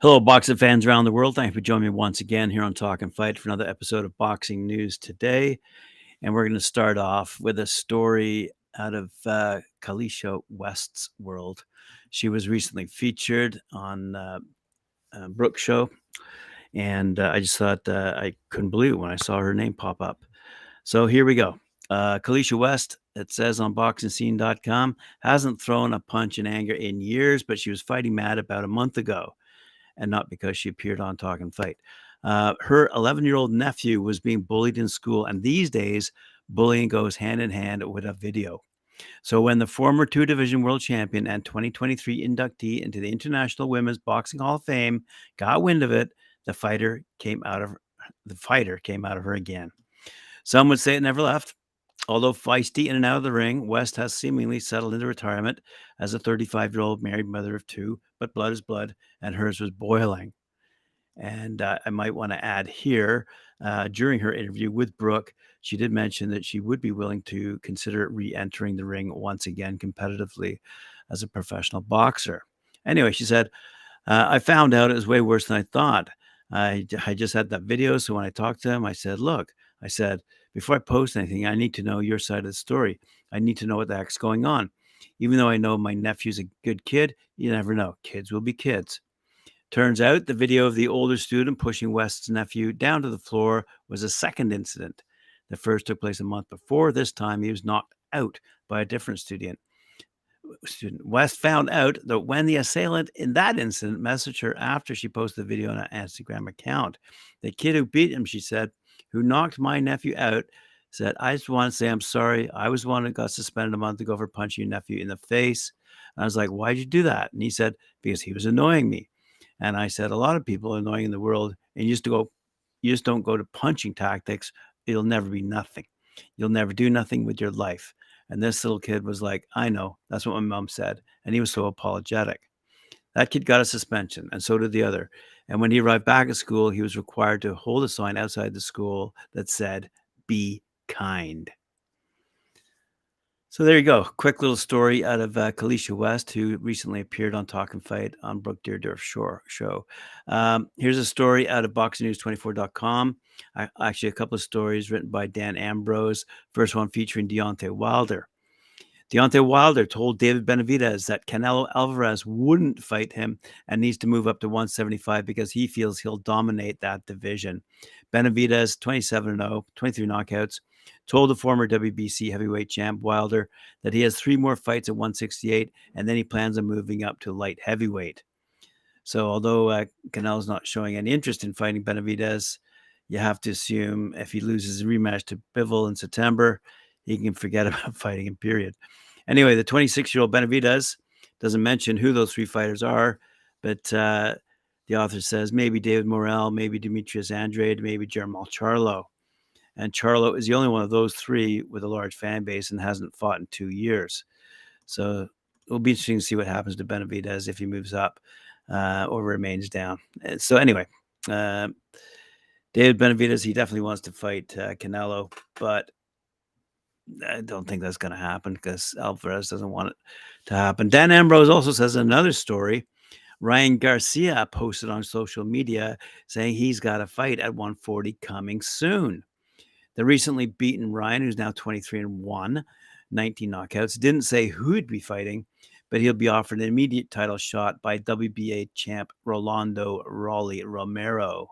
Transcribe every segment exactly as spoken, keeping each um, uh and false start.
Hello, boxing fans around the world. Thank you for joining me once again here on Talkin' Fight for another episode of Boxing News Today. And we're going to start off with a story out of uh, Kaliesha West's world. She was recently featured on uh, uh, Brooke's show. And uh, I just thought uh, I couldn't believe it when I saw her name pop up. So here we go. Uh, Kaliesha West, it says on Boxing Scene dot com, hasn't thrown a punch in anger in years, but she was fighting mad about a month ago, and not because she appeared on Talkin' Fight. Uh, her eleven-year-old nephew was being bullied in school, and these days, bullying goes hand-in-hand with a video. So when the former two-division world champion and twenty twenty-three inductee into the International Women's Boxing Hall of Fame got wind of it, the fighter came out of the fighter came out of her again. Some would say it never left. Although feisty in and out of the ring, West has seemingly settled into retirement as a thirty-five-year-old married mother of two, but blood is blood, and hers was boiling. And uh, I might want to add here, uh, during her interview with Brooke, she did mention that she would be willing to consider re-entering the ring once again competitively as a professional boxer. Anyway, she said, uh, I found out it was way worse than I thought. I, I just had that video, so when I talked to him, I said, look, I said, before I post anything, I need to know your side of the story. I need to know what the heck's going on. Even though I know my nephew's a good kid, you never know. Kids will be kids. Turns out the video of the older student pushing West's nephew down to the floor was a second incident. The first took place a month before. This time, he was knocked out by a different student. Student West found out that when the assailant in that incident messaged her after she posted the video on her Instagram account, the kid who beat him, she said, who knocked my nephew out, said, I just want to say I'm sorry. I was the one who got suspended a month ago for punching your nephew in the face. And I was like, why'd you do that? And he said, because he was annoying me. And I said, a lot of people are annoying in the world, and you just go, you just don't go to punching tactics. It'll never be nothing. You'll never do nothing with your life. And this little kid was like, I know. That's what my mom said. And he was so apologetic. That kid got a suspension, and so did the other. And when he arrived back at school, he was required to hold a sign outside the school that said, be kind. So there you go. Quick little story out of uh, Kaliesha West, who recently appeared on Talkin' Fight on Brooke Deerdorf's show. Um, here's a story out of Boxing News twenty-four dot com. I, actually, a couple of stories written by Dan Ambrose. First one featuring Deontay Wilder. Deontay Wilder told David Benavidez that Canelo Alvarez wouldn't fight him and needs to move up to one seventy-five because he feels he'll dominate that division. Benavidez, twenty-seven and oh, twenty-three knockouts, told the former W B C heavyweight champ Wilder that he has three more fights at one sixty-eight, and then he plans on moving up to light heavyweight. So although uh, Canelo's not showing any interest in fighting Benavidez, you have to assume if he loses a rematch to Bivol in September, he can forget about fighting him, period. Anyway, the twenty-six-year-old Benavidez doesn't mention who those three fighters are, but uh, the author says maybe David Morrell, maybe Demetrius Andrade, maybe Jermall Charlo. And Charlo is the only one of those three with a large fan base and hasn't fought in two years. So it'll be interesting to see what happens to Benavidez if he moves up uh, or remains down. So anyway, uh, David Benavidez, he definitely wants to fight uh, Canelo, but I don't think that's going to happen because Alvarez doesn't want it to happen. Dan Ambrose also says another story. Ryan Garcia posted on social media saying he's got a fight at one forty coming soon. The recently beaten Ryan, who's now twenty-three and one, nineteen knockouts, didn't say who he'd be fighting, but he'll be offered an immediate title shot by W B A champ Rolando "Rolly" Romero.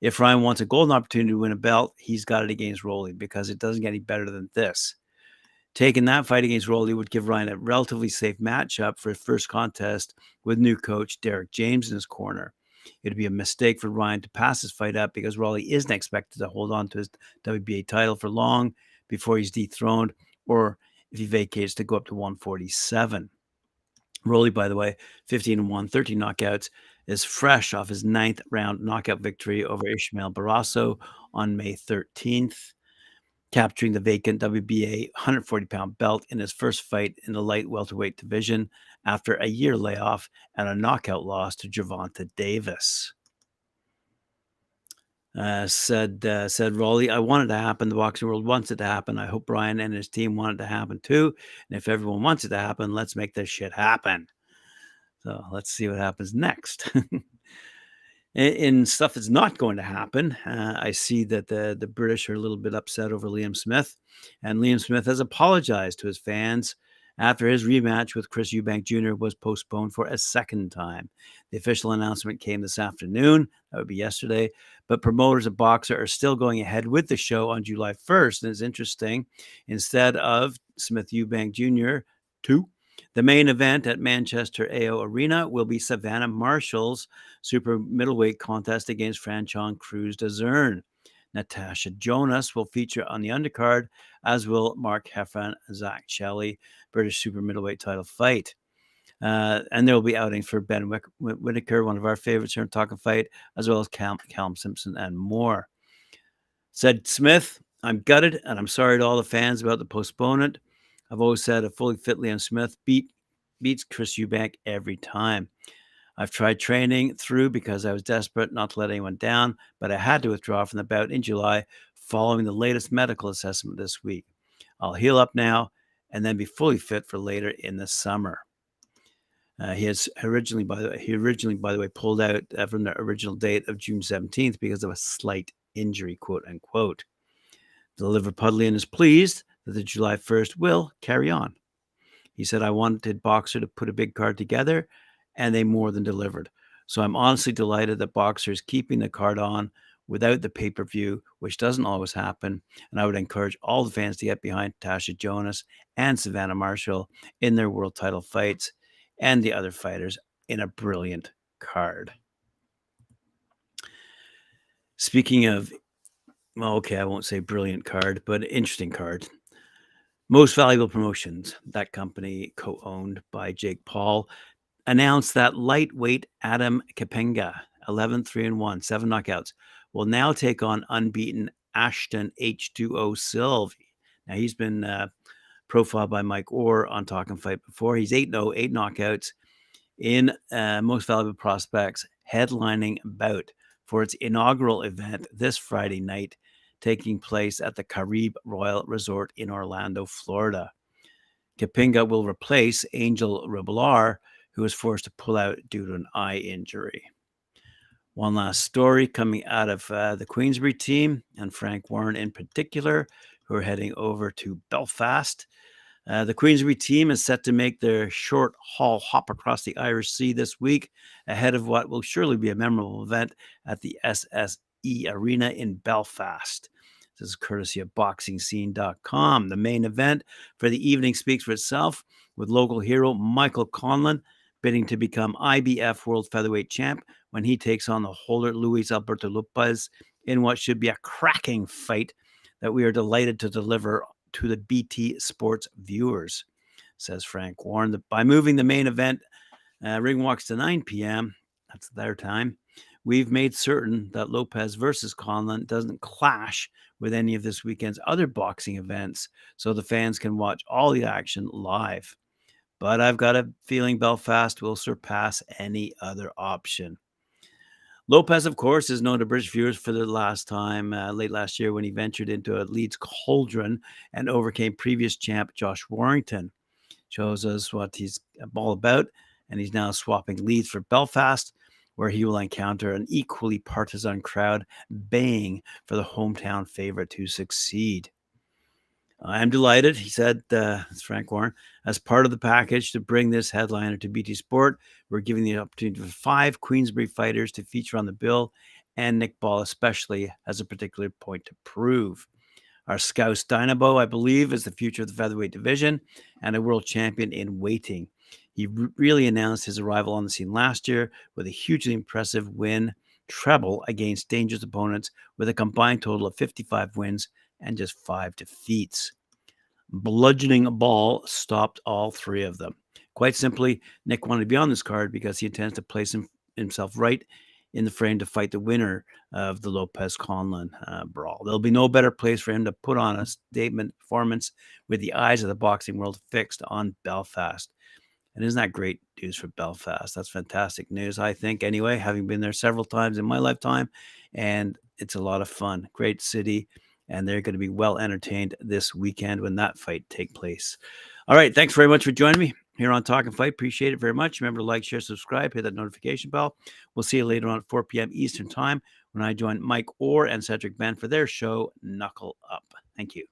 If Ryan wants a golden opportunity to win a belt, he's got it against Rolly because it doesn't get any better than this. Taking that fight against Rolly would give Ryan a relatively safe matchup for his first contest with new coach Derek James in his corner. It'd be a mistake for Ryan to pass his fight up because Rolly isn't expected to hold on to his W B A title for long before he's dethroned, or if he vacates, to go up to one forty-seven. Rolly, by the way, fifteen and one, thirteen knockouts, is fresh off his ninth round knockout victory over Ishmael Barrasso on May thirteenth, capturing the vacant W B A one forty-pound belt in his first fight in the light welterweight division after a year layoff and a knockout loss to Gervonta Davis. uh, said uh, said Rolly, I want it to happen. The boxing world wants it to happen. I hope Ryan and his team want it to happen too. And if everyone wants it to happen, let's make this shit happen. So let's see what happens next. In stuff that's not going to happen, uh, I see that the, the British are a little bit upset over Liam Smith, and Liam Smith has apologized to his fans after his rematch with Chris Eubank Junior was postponed for a second time. The official announcement came this afternoon. That would be yesterday. But promoters of Boxer are still going ahead with the show on July first, and it's interesting. Instead of Smith Eubank Junior two, the main event at Manchester A O Arena will be Savannah Marshall's super middleweight contest against Franchon Cruz de Zern. Natasha Jonas will feature on the undercard, as will Mark Heffron, Zach Shelley, British super middleweight title fight. Uh, and there will be outings for Ben Whitaker, one of our favorites here in Talkin' Fight, as well as Cal- Calum Simpson and more. Said Smith, I'm gutted and I'm sorry to all the fans about the postponement. I've always said a fully fit Liam Smith beat, beats Chris Eubank every time. I've tried training through because I was desperate not to let anyone down, but I had to withdraw from the bout in July following the latest medical assessment this week. I'll heal up now and then be fully fit for later in the summer. Uh, he has originally, by the way, he originally, by the way, pulled out from the original date of June seventeenth because of a slight injury, quote unquote. The Liverpudlian is pleased that the July first will carry on. He said, I wanted Boxer to put a big card together, and they more than delivered. So I'm honestly delighted that Boxer is keeping the card on without the pay-per-view, which doesn't always happen. And I would encourage all the fans to get behind Tasha Jonas and Savannah Marshall in their world title fights and the other fighters in a brilliant card. Speaking of, well, okay, I won't say brilliant card, but interesting card. Most Valuable Promotions, that company co-owned by Jake Paul, announced that lightweight Adam Kapenga, eleven three and one, seven knockouts, will now take on unbeaten Ashton H two O Sylvie. Now, he's been uh, profiled by Mike Orr on Talkin' Fight before. He's eight and oh, eight knockouts in uh, Most Valuable Prospects headlining bout for its inaugural event this Friday night, taking place at the Carib Royal Resort in Orlando, Florida. Kapenga will replace Angel Reblar, who was forced to pull out due to an eye injury. One last story coming out of uh, the Queensbury team, and Frank Warren in particular, who are heading over to Belfast. Uh, the Queensbury team is set to make their short haul hop across the Irish Sea this week, ahead of what will surely be a memorable event at the S S E Arena in Belfast. This is courtesy of Boxing Scene dot com. The main event for the evening speaks for itself, with local hero Michael Conlan bidding to become I B F World Featherweight Champ when he takes on the holder Luis Alberto Lopez in what should be a cracking fight that we are delighted to deliver to the B T Sports viewers, says Frank Warren. By moving the main event, uh, ring walks to nine p.m., that's their time, we've made certain that Lopez versus Conlan doesn't clash with any of this weekend's other boxing events, so the fans can watch all the action live. But I've got a feeling Belfast will surpass any other option. Lopez, of course, is known to British viewers for the last time uh, late last year when he ventured into a Leeds cauldron and overcame previous champ Josh Warrington. Shows us what he's all about, and he's now swapping Leeds for Belfast, where he will encounter an equally partisan crowd baying for the hometown favorite to succeed. I'm delighted, he said, uh, it's Frank Warren, as part of the package to bring this headliner to B T Sport. We're giving the opportunity for five Queensbury fighters to feature on the bill, and Nick Ball especially has a particular point to prove. Our Scouse Dynamo, I believe, is the future of the featherweight division and a world champion in waiting. He re- really announced his arrival on the scene last year with a hugely impressive win, treble against dangerous opponents, with a combined total of fifty-five wins and just five defeats. Bludgeoning Ball stopped all three of them. Quite simply, Nick wanted to be on this card because he intends to place him, himself right in the frame to fight the winner of the Lopez-Conlan uh, brawl. There'll be no better place for him to put on a statement performance with the eyes of the boxing world fixed on Belfast. And isn't that great news for Belfast? That's fantastic news, I think, anyway, having been there several times in my lifetime. And It's a lot of fun. Great city. And they're going to be well entertained this weekend when that fight takes place. All right. Thanks very much for joining me here on Talkin' Fight. Appreciate it very much. Remember to like, share, subscribe, hit that notification bell. We'll see you later on at four p.m. Eastern time when I join Mike Orr and Cedric Benn for their show, Knuckle Up. Thank you.